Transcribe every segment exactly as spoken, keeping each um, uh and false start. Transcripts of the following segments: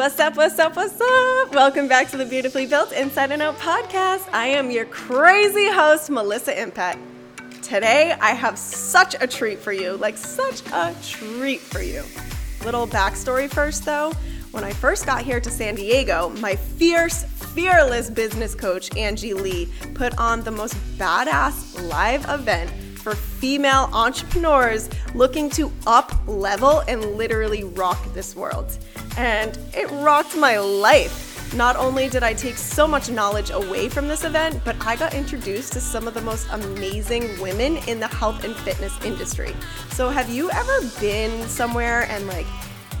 What's up, what's up, what's up? Welcome back to the Beautifully Built Inside and Out podcast. I am your crazy host, Melissa Impact. Today, I have such a treat for you, like such a treat for you. Little backstory first though. When I first got here to San Diego, my fierce, fearless business coach, Angie Lee, put on the most badass live event for female entrepreneurs looking to up level and literally rock this world. And it rocked my life. Not only did I take so much knowledge away from this event, but I got introduced to some of the most amazing women in the health and fitness industry. So have you ever been somewhere and like,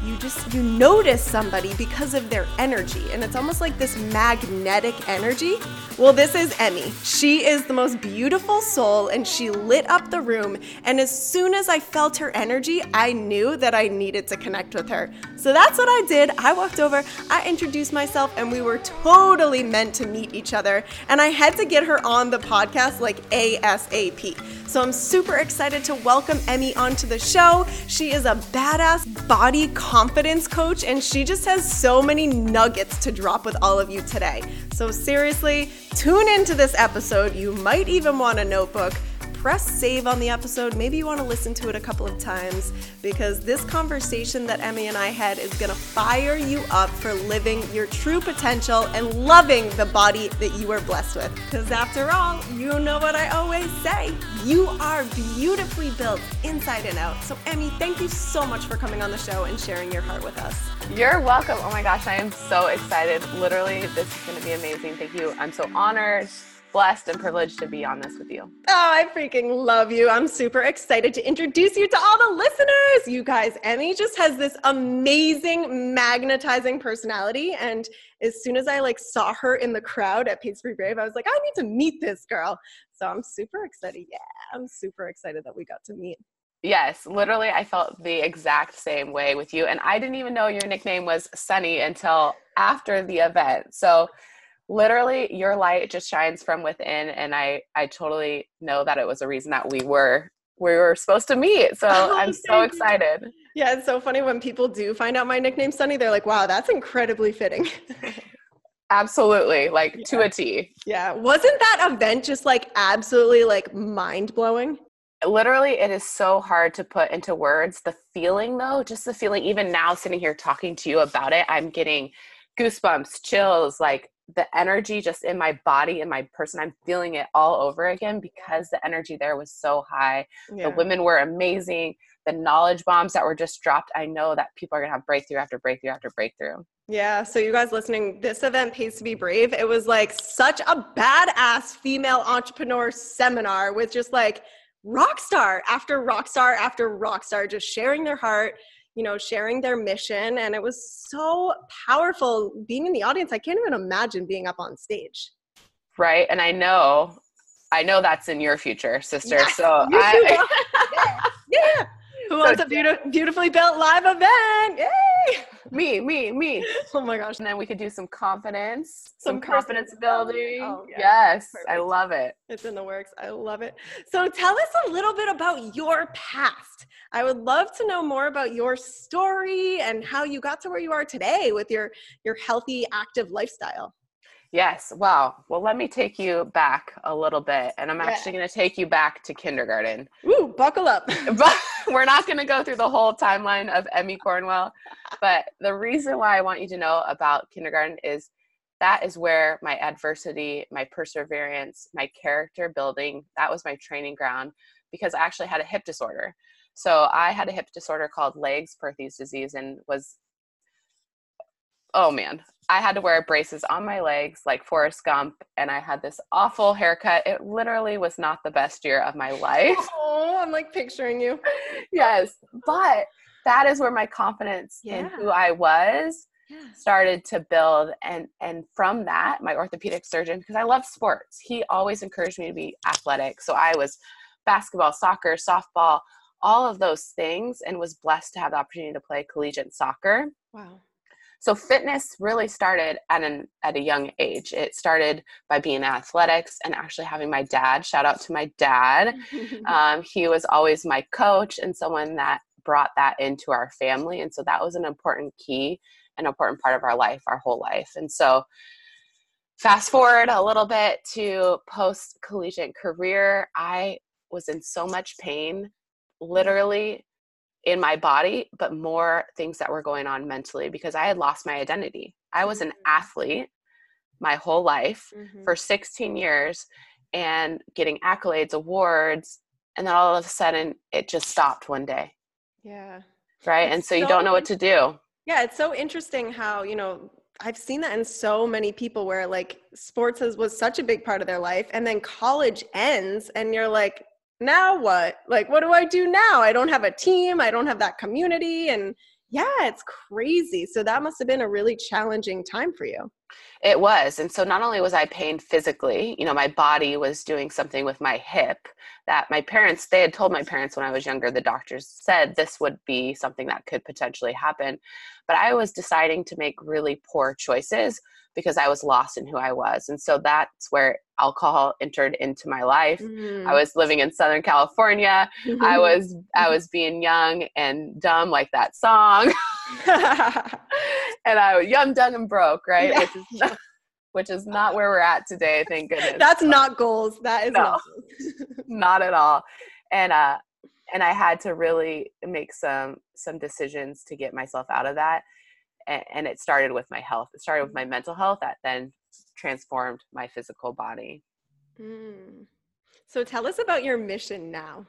you just, you notice somebody because of their energy, and it's almost like this magnetic energy? Well, this is Emmy. She is the most beautiful soul, and she lit up the room, and as soon as I felt her energy, I knew that I needed to connect with her. So that's what I did. I walked over, I introduced myself, and we were totally meant to meet each other, and I had to get her on the podcast like ASAP. So I'm super excited to welcome Emmy onto the show. She is a badass body confidence coach, and she just has so many nuggets to drop with all of you today. So seriously, tune into this episode. You might even want a notebook. Press save on the episode. Maybe you want to listen to it a couple of times, because this conversation that Emmy and I had is going to fire you up for living your true potential and loving the body that you are blessed with. Because after all, you know what I always say, you are beautifully built inside and out. So Emmy, thank you so much for coming on the show and sharing your heart with us. You're welcome. Oh my gosh, I am so excited. Literally, this is going to be amazing. Thank you. I'm so honored, blessed, and privileged to be on this with you. Oh, I freaking love you. I'm super excited to introduce you to all the listeners. You guys, Emmy just has this amazing, magnetizing personality. And as soon as I like saw her in the crowd at Pays to Be Brave, I was like, I need to meet this girl. So I'm super excited. Yeah, I'm super excited that we got to meet. Yes, literally, I felt the exact same way with you. And I didn't even know your nickname was Sunny until after the event. So literally, your light just shines from within, and I, I totally know that it was a reason that we were we were supposed to meet. So oh, I'm so excited. You. Yeah, it's so funny when people do find out my nickname, Sunny. They're like, "Wow, that's incredibly fitting." Absolutely, like yeah. to a T. Yeah, wasn't that event just like absolutely like mind blowing? Literally, it is so hard to put into words. The feeling, though, just the feeling. Even now, sitting here talking to you about it, I'm getting goosebumps, chills, like. The energy just in my body and my person, I'm feeling it all over again because the energy there was so high. Yeah. The women were amazing. The knowledge bombs that were just dropped. I know that people are going to have breakthrough after breakthrough after breakthrough. Yeah. So you guys listening, this event Pays to Be Brave. It was like such a badass female entrepreneur seminar with just like rock star after rock star after rock star, just sharing their heart, you know, sharing their mission. And it was so powerful being in the audience. I can't even imagine being up on stage. Right. And I know, I know that's in your future, sister. Yes, so I, I yeah. yeah. Who so wants a beautiful, beautifully built live event? Yay! Me, me, me. Oh my gosh. And then we could do some confidence, some, some confidence building. Oh, yeah. Yes. Perfect. I love it. It's in the works. I love it. So tell us a little bit about your past. I would love to know more about your story and how you got to where you are today with your, your healthy, active lifestyle. Yes. Wow. Well, let me take you back a little bit, and I'm actually yeah. going to take you back to kindergarten. Ooh, buckle up. But we're not going to go through the whole timeline of Emmy Cornwell, but the reason why I want you to know about kindergarten is that is where my adversity, my perseverance, my character building, that was my training ground, because I actually had a hip disorder. So I had a hip disorder called Legg-Perthes disease, and was Oh man, I had to wear braces on my legs like Forrest Gump, and I had this awful haircut. It literally was not the best year of my life. Oh, I'm like picturing you. Yes, but that is where my confidence yeah. in who I was yeah. started to build. And, and from that, my orthopedic surgeon, because I love sports, he always encouraged me to be athletic. So I was basketball, soccer, softball, all of those things, and was blessed to have the opportunity to play collegiate soccer. Wow. So fitness really started at an at a young age. It started by being in athletics and actually having my dad. Shout out to my dad. Um, he was always my coach and someone that brought that into our family. And so that was an important key an important part of our life, our whole life. And so fast forward a little bit to post-collegiate career, I was in so much pain, literally in my body, but more things that were going on mentally because I had lost my identity. I was an athlete my whole life mm-hmm. for sixteen years and getting accolades, awards, and then all of a sudden it just stopped one day. Yeah. Right. It's and so, so you don't know what to do. Yeah. It's so interesting how, you know, I've seen that in so many people where like sports has, was such a big part of their life and then college ends and you're like, now what? Like, what do I do now? I don't have a team. I don't have that community. And yeah, it's crazy. So that must've been a really challenging time for you. It was. And so not only was I pained physically, you know, my body was doing something with my hip that my parents, they had told my parents when I was younger, the doctors said this would be something that could potentially happen. But I was deciding to make really poor choices because I was lost in who I was. And so that's where alcohol entered into my life. Mm. I was living in Southern California. Mm-hmm. I was, I was being young and dumb like that song. And I was young, dumb, and broke, right? Yeah. Which is not, which is not where we're at today, thank goodness. That's not goals. That is no, not goals. Not at all. And uh, and I had to really make some some decisions to get myself out of that. And, and it started with my health. It started with my mental health that then transformed my physical body. Mm. So tell us about your mission now.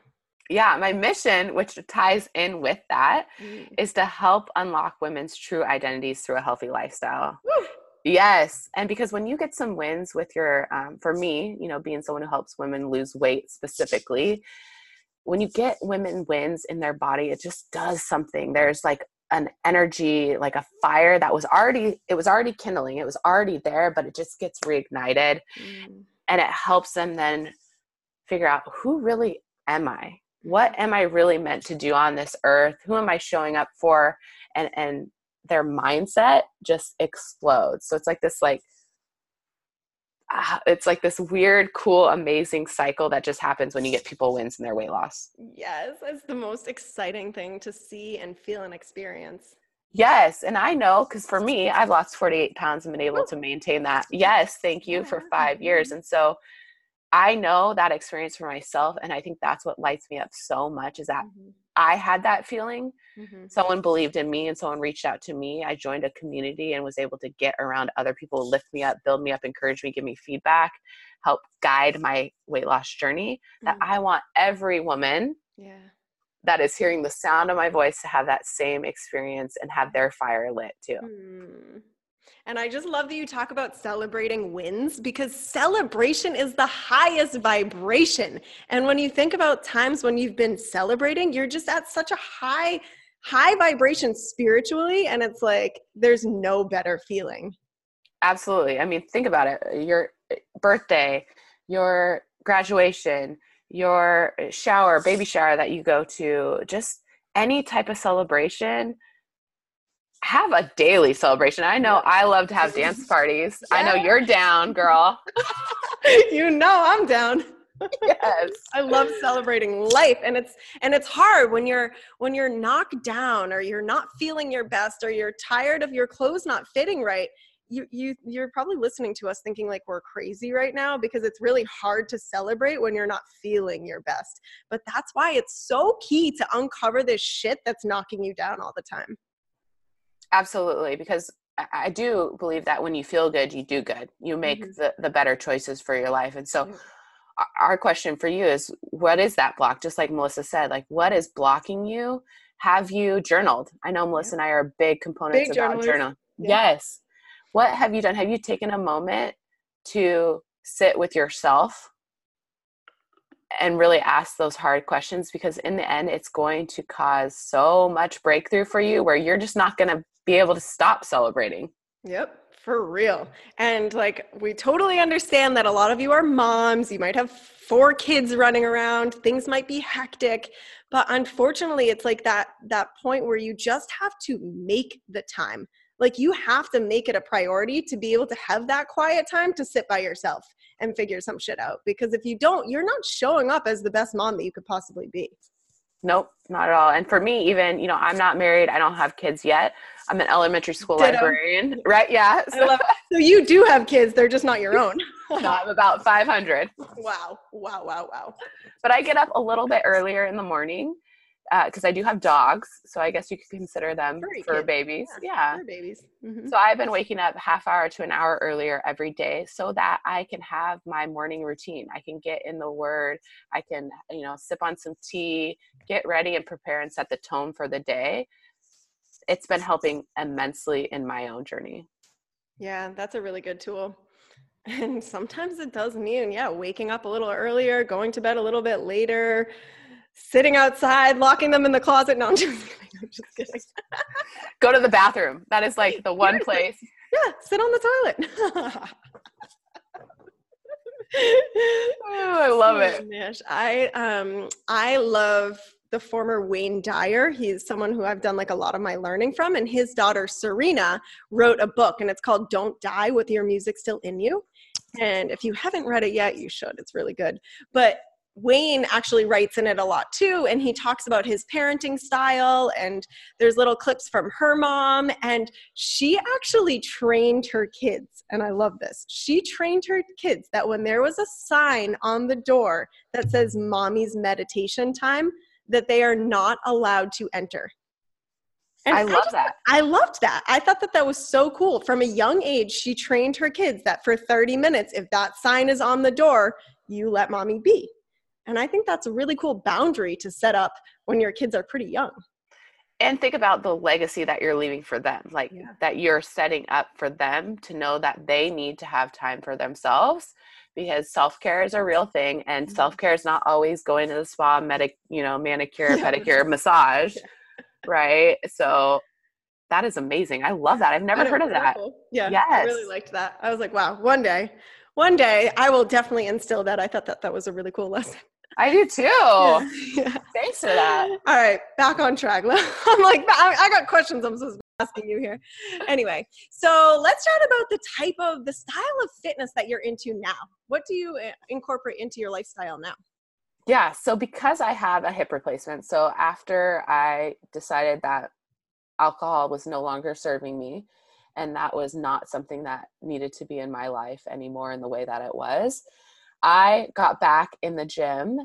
Yeah, my mission, which ties in with that, mm. is to help unlock women's true identities through a healthy lifestyle. Woo. Yes. And because when you get some wins with your, um, for me, you know, being someone who helps women lose weight specifically, when you get women wins in their body, it just does something. There's like an energy, like a fire that was already, it was already kindling. It was already there, but it just gets reignited mm. and it helps them then figure out who really am I? What am I really meant to do on this earth? Who am I showing up for? And and their mindset just explodes. So it's like this like uh, it's like this weird, cool, amazing cycle that just happens when you get people wins in their weight loss. Yes, it's the most exciting thing to see and feel and experience. Yes, and I know because for me, I've lost forty-eight pounds and been able oh. to maintain that. Yes, thank you yeah. for five mm-hmm. years, and so. I know that experience for myself. And I think that's what lights me up so much is that mm-hmm. I had that feeling. Mm-hmm. Someone believed in me and someone reached out to me. I joined a community and was able to get around other people, lift me up, build me up, encourage me, give me feedback, help guide my weight loss journey mm-hmm. that I want every woman yeah. that is hearing the sound of my voice to have that same experience and have their fire lit too. Mm. And I just love that you talk about celebrating wins because celebration is the highest vibration. And when you think about times when you've been celebrating, you're just at such a high, high vibration spiritually. And it's like, there's no better feeling. Absolutely. I mean, think about it. Your birthday, your graduation, your shower, baby shower that you go to, just any type of celebration. Have a daily celebration. I know I love to have dance parties. Yeah. I know you're down, girl. You know I'm down. Yes. I love celebrating life. And it's and it's hard when you're when you're knocked down or you're not feeling your best or you're tired of your clothes not fitting right. You you you're probably listening to us thinking like we're crazy right now because it's really hard to celebrate when you're not feeling your best. But that's why it's so key to uncover this shit that's knocking you down all the time. Absolutely. Because I do believe that when you feel good, you do good. You make mm-hmm. the, the better choices for your life. And so mm-hmm. our question for you is, what is that block? Just like Melissa said, like, what is blocking you? Have you journaled? I know Melissa yeah. and I are big components big about journaling. Yeah. Yes. What have you done? Have you taken a moment to sit with yourself and really ask those hard questions? Because in the end, it's going to cause so much breakthrough for you where you're just not going to be able to stop celebrating. Yep. For real. And like, we totally understand that a lot of you are moms. You might have four kids running around. Things might be hectic, but unfortunately it's like that, that point where you just have to make the time. Like you have to make it a priority to be able to have that quiet time to sit by yourself and figure some shit out. Because if you don't, you're not showing up as the best mom that you could possibly be. Nope, not at all. And for me, even, you know, I'm not married. I don't have kids yet. I'm an elementary school Ditto. librarian, right? Yeah. So. I love it. So you do have kids. They're just not your own. No, I'm about five hundred. Wow. Wow. Wow. Wow. But I get up a little bit earlier in the morning because uh, I do have dogs. So I guess you could consider them Furry for kids. babies. Yeah. yeah. For babies. Mm-hmm. So I've been waking up half hour to an hour earlier every day so that I can have my morning routine. I can get in the word. I can, you know, sip on some tea, get ready and prepare and set the tone for the day. It's been helping immensely in my own journey. Yeah, that's a really good tool. And sometimes it does mean, yeah, waking up a little earlier, going to bed a little bit later, sitting outside, locking them in the closet. No, I'm just kidding. I'm just kidding. Go to the bathroom. That is like the one Seriously. place. Yeah, sit on the toilet. Oh, I love it. Gosh. I um I love the former Wayne Dyer. He's someone who I've done like a lot of my learning from, and his daughter Serena wrote a book, and it's called Don't Die With Your Music Still In You. And if you haven't read it yet, you should. It's really good. But Wayne actually writes in it a lot too, and he talks about his parenting style, and there's little clips from her mom, and she actually trained her kids, and I love this. She trained her kids that when there was a sign on the door that says mommy's meditation time, that they are not allowed to enter. And I love I just, that. I loved that. I thought that that was so cool. From a young age, she trained her kids that for thirty minutes, if that sign is on the door, you let mommy be. And I think that's a really cool boundary to set up when your kids are pretty young. And think about the legacy that you're leaving for them, like yeah. that you're setting up for them to know that they need to have time for themselves. Because self-care is a real thing, and mm-hmm. self-care is not always going to the spa, medic, you know, manicure, yeah. pedicure, massage, yeah. right? So that is amazing. I love that. I've never heard know, of that. Cool. Yeah, yes. I really liked that. I was like, wow, one day, one day I will definitely instill that. I thought that that was a really cool lesson. I do too. Yeah. Yeah. Thanks for that. All right, back on track. I'm like, I got questions I'm supposed to asking you here. Anyway, so let's chat about the type of the style of fitness that you're into now. What do you incorporate into your lifestyle now? Yeah. So because I have a hip replacement, so after I decided that alcohol was no longer serving me, and that was not something that needed to be in my life anymore in the way that it was, I got back in the gym,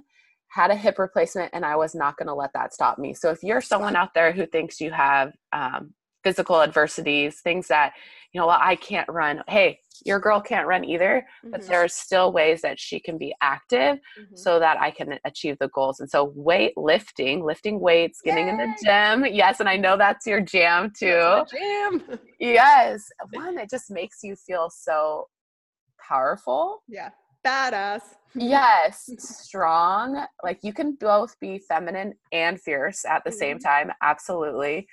had a hip replacement, and I was not going to let that stop me. So if you're someone out there who thinks you have, um, physical adversities, things that, you know, well, I can't run. Hey, your girl can't run either, mm-hmm. but there are still ways that she can be active mm-hmm. so that I can achieve the goals. And so weightlifting, lifting weights, getting Yay! in the gym. Yes. And I know that's your jam too. The gym. Yes. One that just makes you feel so powerful. Yeah. Badass. Yes. Strong. Like you can both be feminine and fierce at the mm-hmm. same time. Absolutely.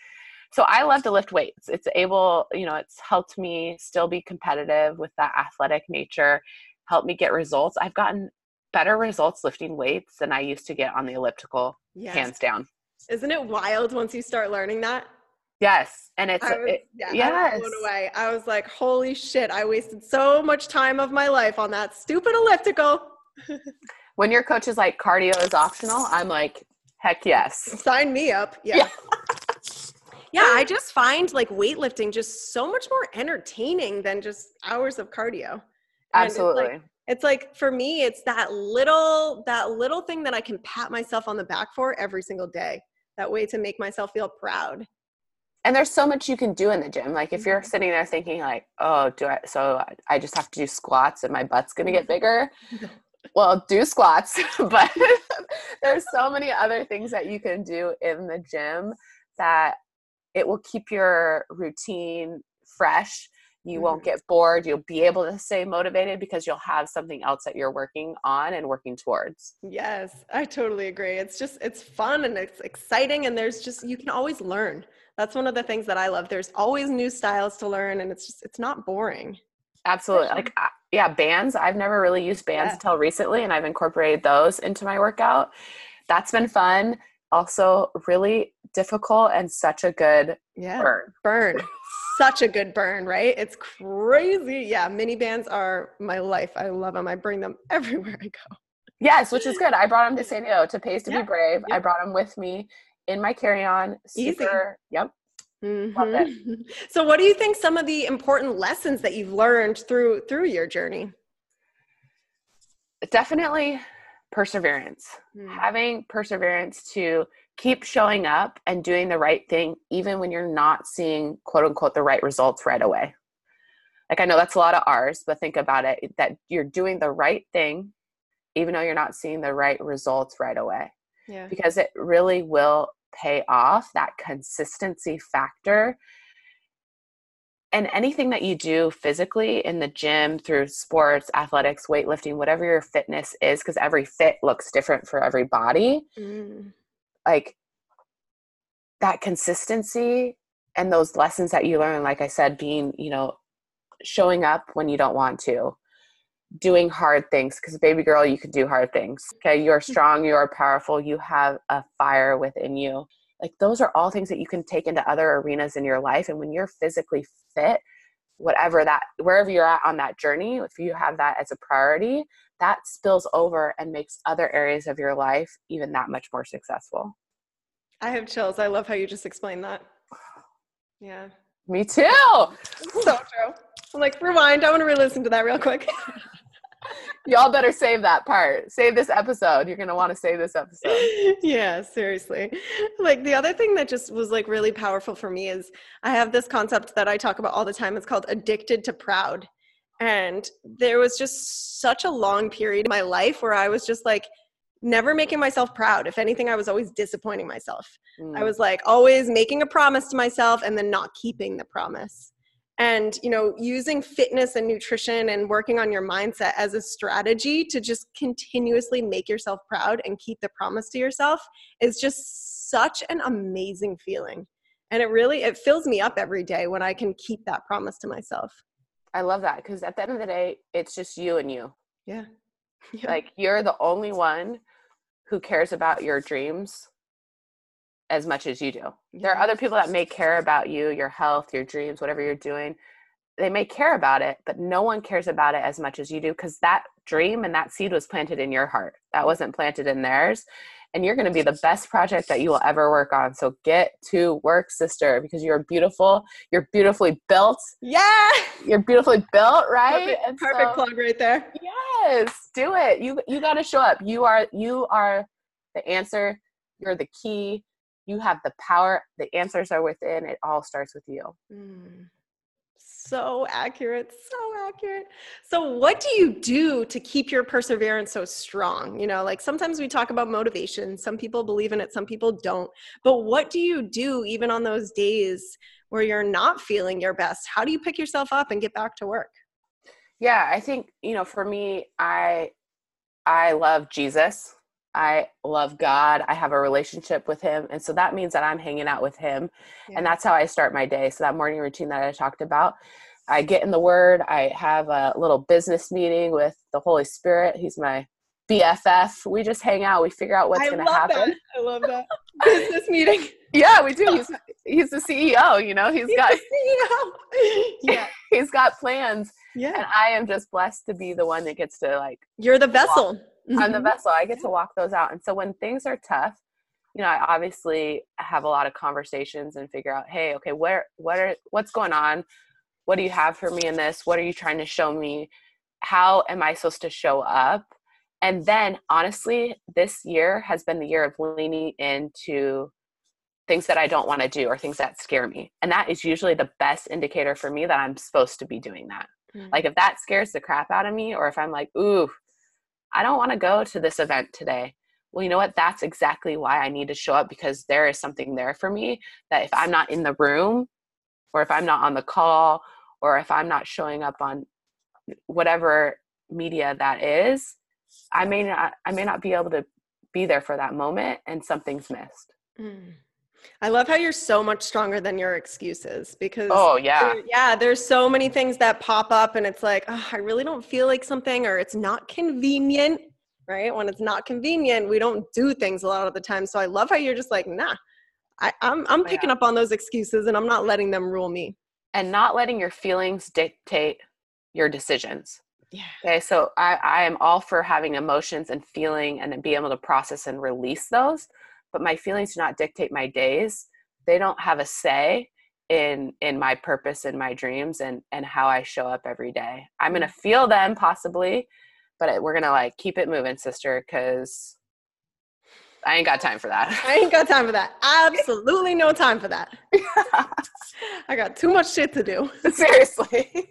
So I love to lift weights. It's able, you know, it's helped me still be competitive with that athletic nature, helped me get results. I've gotten better results lifting weights than I used to get on the elliptical, yes. hands down. Isn't it wild once you start learning that? Yes. And it's, I was, it, yeah, yes. I was blown away. I was like, holy shit, I wasted so much time of my life on that stupid elliptical. When your coach is like, cardio is optional, I'm like, heck yes. Sign me up. Yeah. yeah. Yeah, I just find like weightlifting just so much more entertaining than just hours of cardio. Absolutely. It's like, it's like for me, it's that little that little thing that I can pat myself on the back for every single day. That way to make myself feel proud. And there's so much you can do in the gym. Like if you're sitting there thinking like, oh, do I so I just have to do squats and my butt's gonna get bigger. Well, do squats, but there's so many other things that you can do in the gym that it will keep your routine fresh. You mm-hmm. won't get bored. You'll be able to stay motivated because you'll have something else that you're working on and working towards. Yes, I totally agree. It's just, it's fun and it's exciting. And there's just, you can always learn. That's one of the things that I love. There's always new styles to learn, and it's just, it's not boring. Absolutely. Like, yeah, bands. I've never really used bands yeah. until recently, and I've incorporated those into my workout. That's been fun. Also really difficult and such a good yeah. burn. Burn. Such a good burn, right? It's crazy. Yeah. Mini bands are my life. I love them. I bring them everywhere I go. Yes, which is good. I brought him to San Diego to Pays to yeah. Be Brave. Yeah. I brought him with me in my carry-on. Super. Easy. Yep. Mm-hmm. Love it. So what do you think some of the important lessons that you've learned through through your journey? Definitely perseverance. Mm. Having perseverance to keep showing up and doing the right thing, even when you're not seeing, quote unquote, the right results right away. Like, I know that's a lot of R's, but think about it, that you're doing the right thing, even though you're not seeing the right results right away. Yeah. Because it really will pay off, that consistency factor. And anything that you do physically in the gym, through sports, athletics, weightlifting, whatever your fitness is, because every fit looks different for every body. Mm. Like, that consistency and those lessons that you learn, like I said, being, you know, showing up when you don't want to, doing hard things, because baby girl, you can do hard things. Okay. You're strong, you're powerful, you have a fire within you. Like, those are all things that you can take into other arenas in your life. And when you're physically fit, whatever that, wherever you're at on that journey, if you have that as a priority, that spills over and makes other areas of your life even that much more successful. I have chills. I love how you just explained that. Yeah. Me too. So true. I'm like, rewind. I want to re-listen to that real quick. Y'all better save that part. Save this episode. You're going to want to save this episode. Yeah, seriously. Like, the other thing that just was like really powerful for me is I have this concept that I talk about all the time. It's called addicted to proud. And there was just such a long period in my life where I was just like never making myself proud. If anything, I was always disappointing myself. Mm. I was like always making a promise to myself and then not keeping the promise. And, you know, using fitness and nutrition and working on your mindset as a strategy to just continuously make yourself proud and keep the promise to yourself is just such an amazing feeling. And it really, it fills me up every day when I can keep that promise to myself. I love that, because at the end of the day, it's just you and you. Yeah. Yeah. Like, you're the only one who cares about your dreams as much as you do. There are other people that may care about you, your health, your dreams, whatever you're doing. They may care about it, but no one cares about it as much as you do, because that dream and that seed was planted in your heart. That wasn't planted in theirs. And you're going to be the best project that you will ever work on. So get to work, sister, because you're beautiful. You're beautifully built. Yeah. You're beautifully built, right? Perfect, perfect so, plug right there. Yes. Do it. You you got to show up. You are you are the answer. You're the key. You have the power. The answers are within. It all starts with you. Mm. So accurate. So accurate. So what do you do to keep your perseverance so strong? You know, like, sometimes we talk about motivation. Some people believe in it. Some people don't. But what do you do even on those days where you're not feeling your best? How do you pick yourself up and get back to work? Yeah, I think, you know, for me, I, I love Jesus. I love God. I have a relationship with him. And so that means that I'm hanging out with him. Yeah. And that's how I start my day. So that morning routine that I talked about, I get in the word. I have a little business meeting with the Holy Spirit. He's my B F F. We just hang out. We figure out what's going to happen. That. I love that. Business meeting. Yeah, we do. He's, he's the C E O, you know, he's, he's got, C E O. Yeah. He's got plans. Yeah. And I am just blessed to be the one that gets to, like, you're the vessel. Walk. Mm-hmm. I'm the vessel. I get to walk those out. And so when things are tough, you know, I obviously have a lot of conversations and figure out, hey, okay, where, what are, what's going on? What do you have for me in this? What are you trying to show me? How am I supposed to show up? And then honestly, this year has been the year of leaning into things that I don't want to do or things that scare me. And that is usually the best indicator for me that I'm supposed to be doing that. Mm-hmm. Like, if that scares the crap out of me, or if I'm like, ooh, I don't want to go to this event today. Well, you know what? That's exactly why I need to show up, because there is something there for me that if I'm not in the room, or if I'm not on the call, or if I'm not showing up on whatever media that is, I may not, I may not be able to be there for that moment, and something's missed. Mm. I love how you're so much stronger than your excuses, because oh yeah, there, yeah, there's so many things that pop up and it's like, oh, I really don't feel like something, or it's not convenient, right? When it's not convenient, we don't do things a lot of the time. So I love how you're just like, nah, I, I'm I'm picking oh, yeah. up on those excuses and I'm not letting them rule me. And not letting your feelings dictate your decisions. Yeah. Okay. So I, I am all for having emotions and feeling and be able to process and release those, but my feelings do not dictate my days. They don't have a say in, in my purpose and my dreams and, and how I show up every day. I'm going to feel them possibly, but we're going to like, keep it moving, sister. Cause I ain't got time for that. I ain't got time for that. Absolutely no time for that. Yeah. I got too much shit to do. Seriously.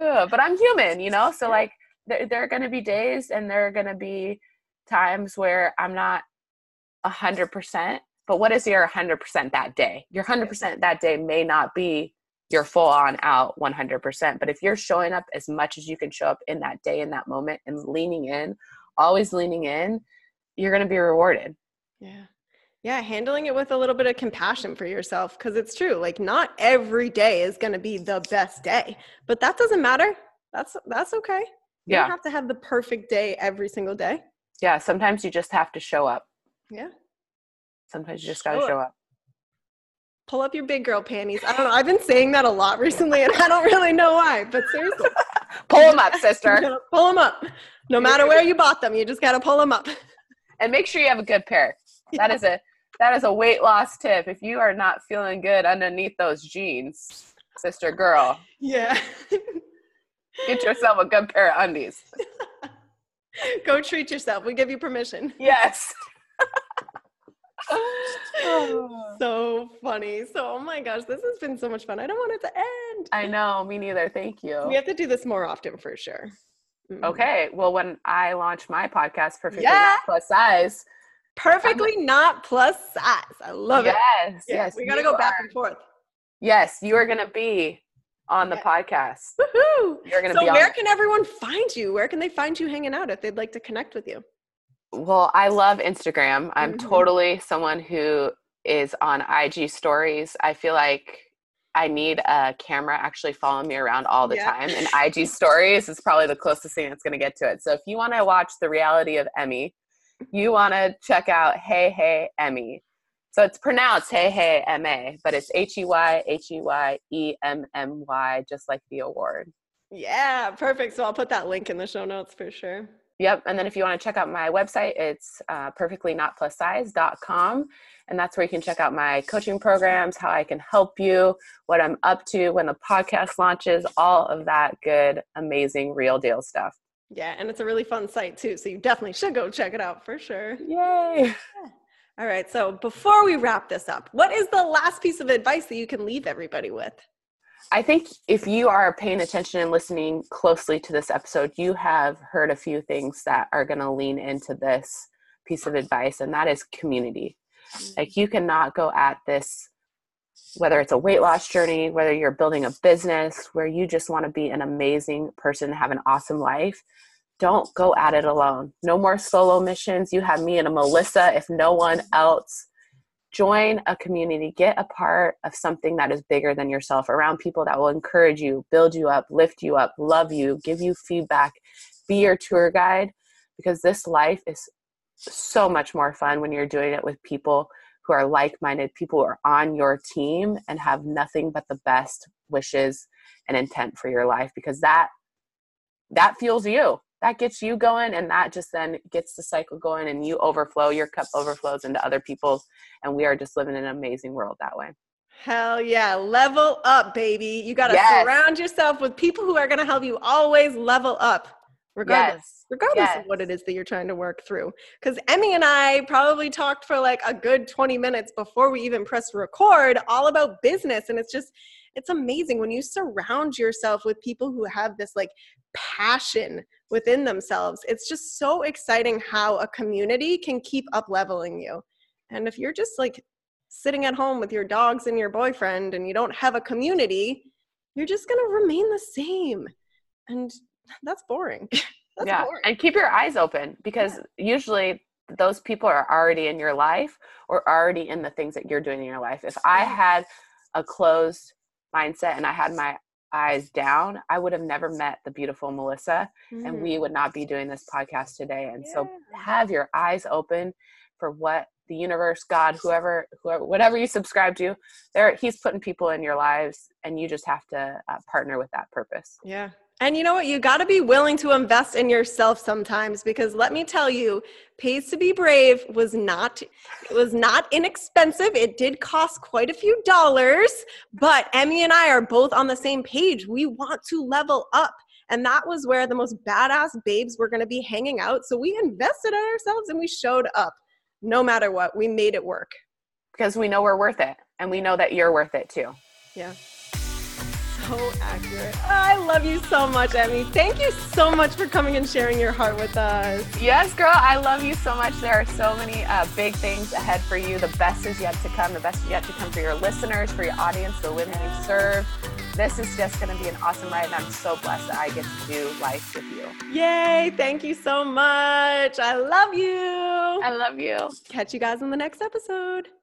Ugh, but I'm human, you know? So like there, there are going to be days and there are going to be times where I'm not a hundred percent, but what is your a hundred percent that day? Your hundred percent that day may not be your full on out one hundred percent, but if you're showing up as much as you can show up in that day, in that moment and leaning in, always leaning in, you're going to be rewarded. Yeah. Yeah. Handling it with a little bit of compassion for yourself. Cause it's true. Like not every day is going to be the best day, but that doesn't matter. That's, that's okay. You yeah. don't have to have the perfect day every single day. Yeah. Sometimes you just have to show up. Yeah. Sometimes you just got to show up. Pull up your big girl panties. I don't know. I've been saying that a lot recently and I don't really know why, but seriously. Pull them up, sister. Pull them up. No matter where you bought them, you just got to pull them up. And make sure you have a good pair. That yeah. is a that is a weight loss tip. If you are not feeling good underneath those jeans, sister girl. Yeah. Get yourself a good pair of undies. Go treat yourself. We give you permission. Yes. So funny. So, oh my gosh, this has been so much fun. I don't want it to end. I know, me neither. Thank you. We have to do this more often for sure. Mm-hmm. Okay. Well, when I launch my podcast, Perfectly yeah. Not Plus Size. Perfectly I'm, Not Plus Size. I love yes, it. Yes. Yes. We got to go are, back and forth. Yes. You are going to be on the yes. podcast. Woohoo. You're going to so be on. So where can everyone find you? Where can they find you hanging out if they'd like to connect with you? Well, I love Instagram. I'm mm-hmm. totally someone who is on I G stories. I feel like I need a camera actually following me around all the yeah. time. And I G stories is probably the closest thing that's going to get to it. So if you want to watch the reality of Emmy, you want to check out Hey Hey Emmy. So it's pronounced Hey Hey M A, but it's H E Y H E Y E M M Y, just like the award. Yeah, perfect. So I'll put that link in the show notes for sure. Yep. And then if you want to check out my website, it's uh, perfectly not plus size dot com. And that's where you can check out my coaching programs, how I can help you, what I'm up to, when the podcast launches, all of that good, amazing, real deal stuff. Yeah. And it's a really fun site too. So you definitely should go check it out for sure. Yay. Yeah. All right. So before we wrap this up, what is the last piece of advice that you can leave everybody with? I think if you are paying attention and listening closely to this episode, you have heard a few things that are going to lean into this piece of advice, and that is community. Like you cannot go at this, whether it's a weight loss journey, whether you're building a business where you just want to be an amazing person, have an awesome life. Don't go at it alone. No more solo missions. You have me and a Melissa, if no one else. Join a community, get a part of something that is bigger than yourself, around people that will encourage you, build you up, lift you up, love you, give you feedback, be your tour guide, because this life is so much more fun when you're doing it with people who are like-minded, people who are on your team and have nothing but the best wishes and intent for your life, because that that fuels you. That gets you going, and that just then gets the cycle going, and you overflow, your cup overflows into other people's, and we are just living in an amazing world that way. Hell yeah. Level up, baby. You got to yes. surround yourself with people who are going to help you always level up regardless, yes. regardless yes. of what it is that you're trying to work through. Because Emmy and I probably talked for like a good twenty minutes before we even pressed record all about business. And it's just, it's amazing when you surround yourself with people who have this like passion within themselves. It's just so exciting how a community can keep up leveling you. And if you're just like sitting at home with your dogs and your boyfriend and you don't have a community, you're just going to remain the same. And that's boring. That's yeah. boring. And keep your eyes open, because yeah. usually those people are already in your life or already in the things that you're doing in your life. If I had a closed mindset and I had my eyes down, I would have never met the beautiful Melissa, mm-hmm. and we would not be doing this podcast today. And yeah. so have your eyes open for what the universe, God, whoever, whoever, whatever you subscribe to there, he's putting people in your lives, and you just have to uh, partner with that purpose. Yeah. And you know what? You got to be willing to invest in yourself sometimes, because let me tell you, Pays to Be Brave was not, it was not inexpensive. It did cost quite a few dollars, but Emmy and I are both on the same page. We want to level up. And that was where the most badass babes were going to be hanging out. So we invested in ourselves and we showed up. No matter what, we made it work. Because we know we're worth it. And we know that you're worth it too. Yeah. So accurate. Oh, I love you so much, Emmy. Thank you so much for coming and sharing your heart with us. Yes, girl. I love you so much. There are so many uh, big things ahead for you. The best is yet to come. The best is yet to come for your listeners, for your audience, the women you serve. This is just going to be an awesome ride, and I'm so blessed that I get to do life with you. Yay. Thank you so much. I love you. I love you. Catch you guys in the next episode.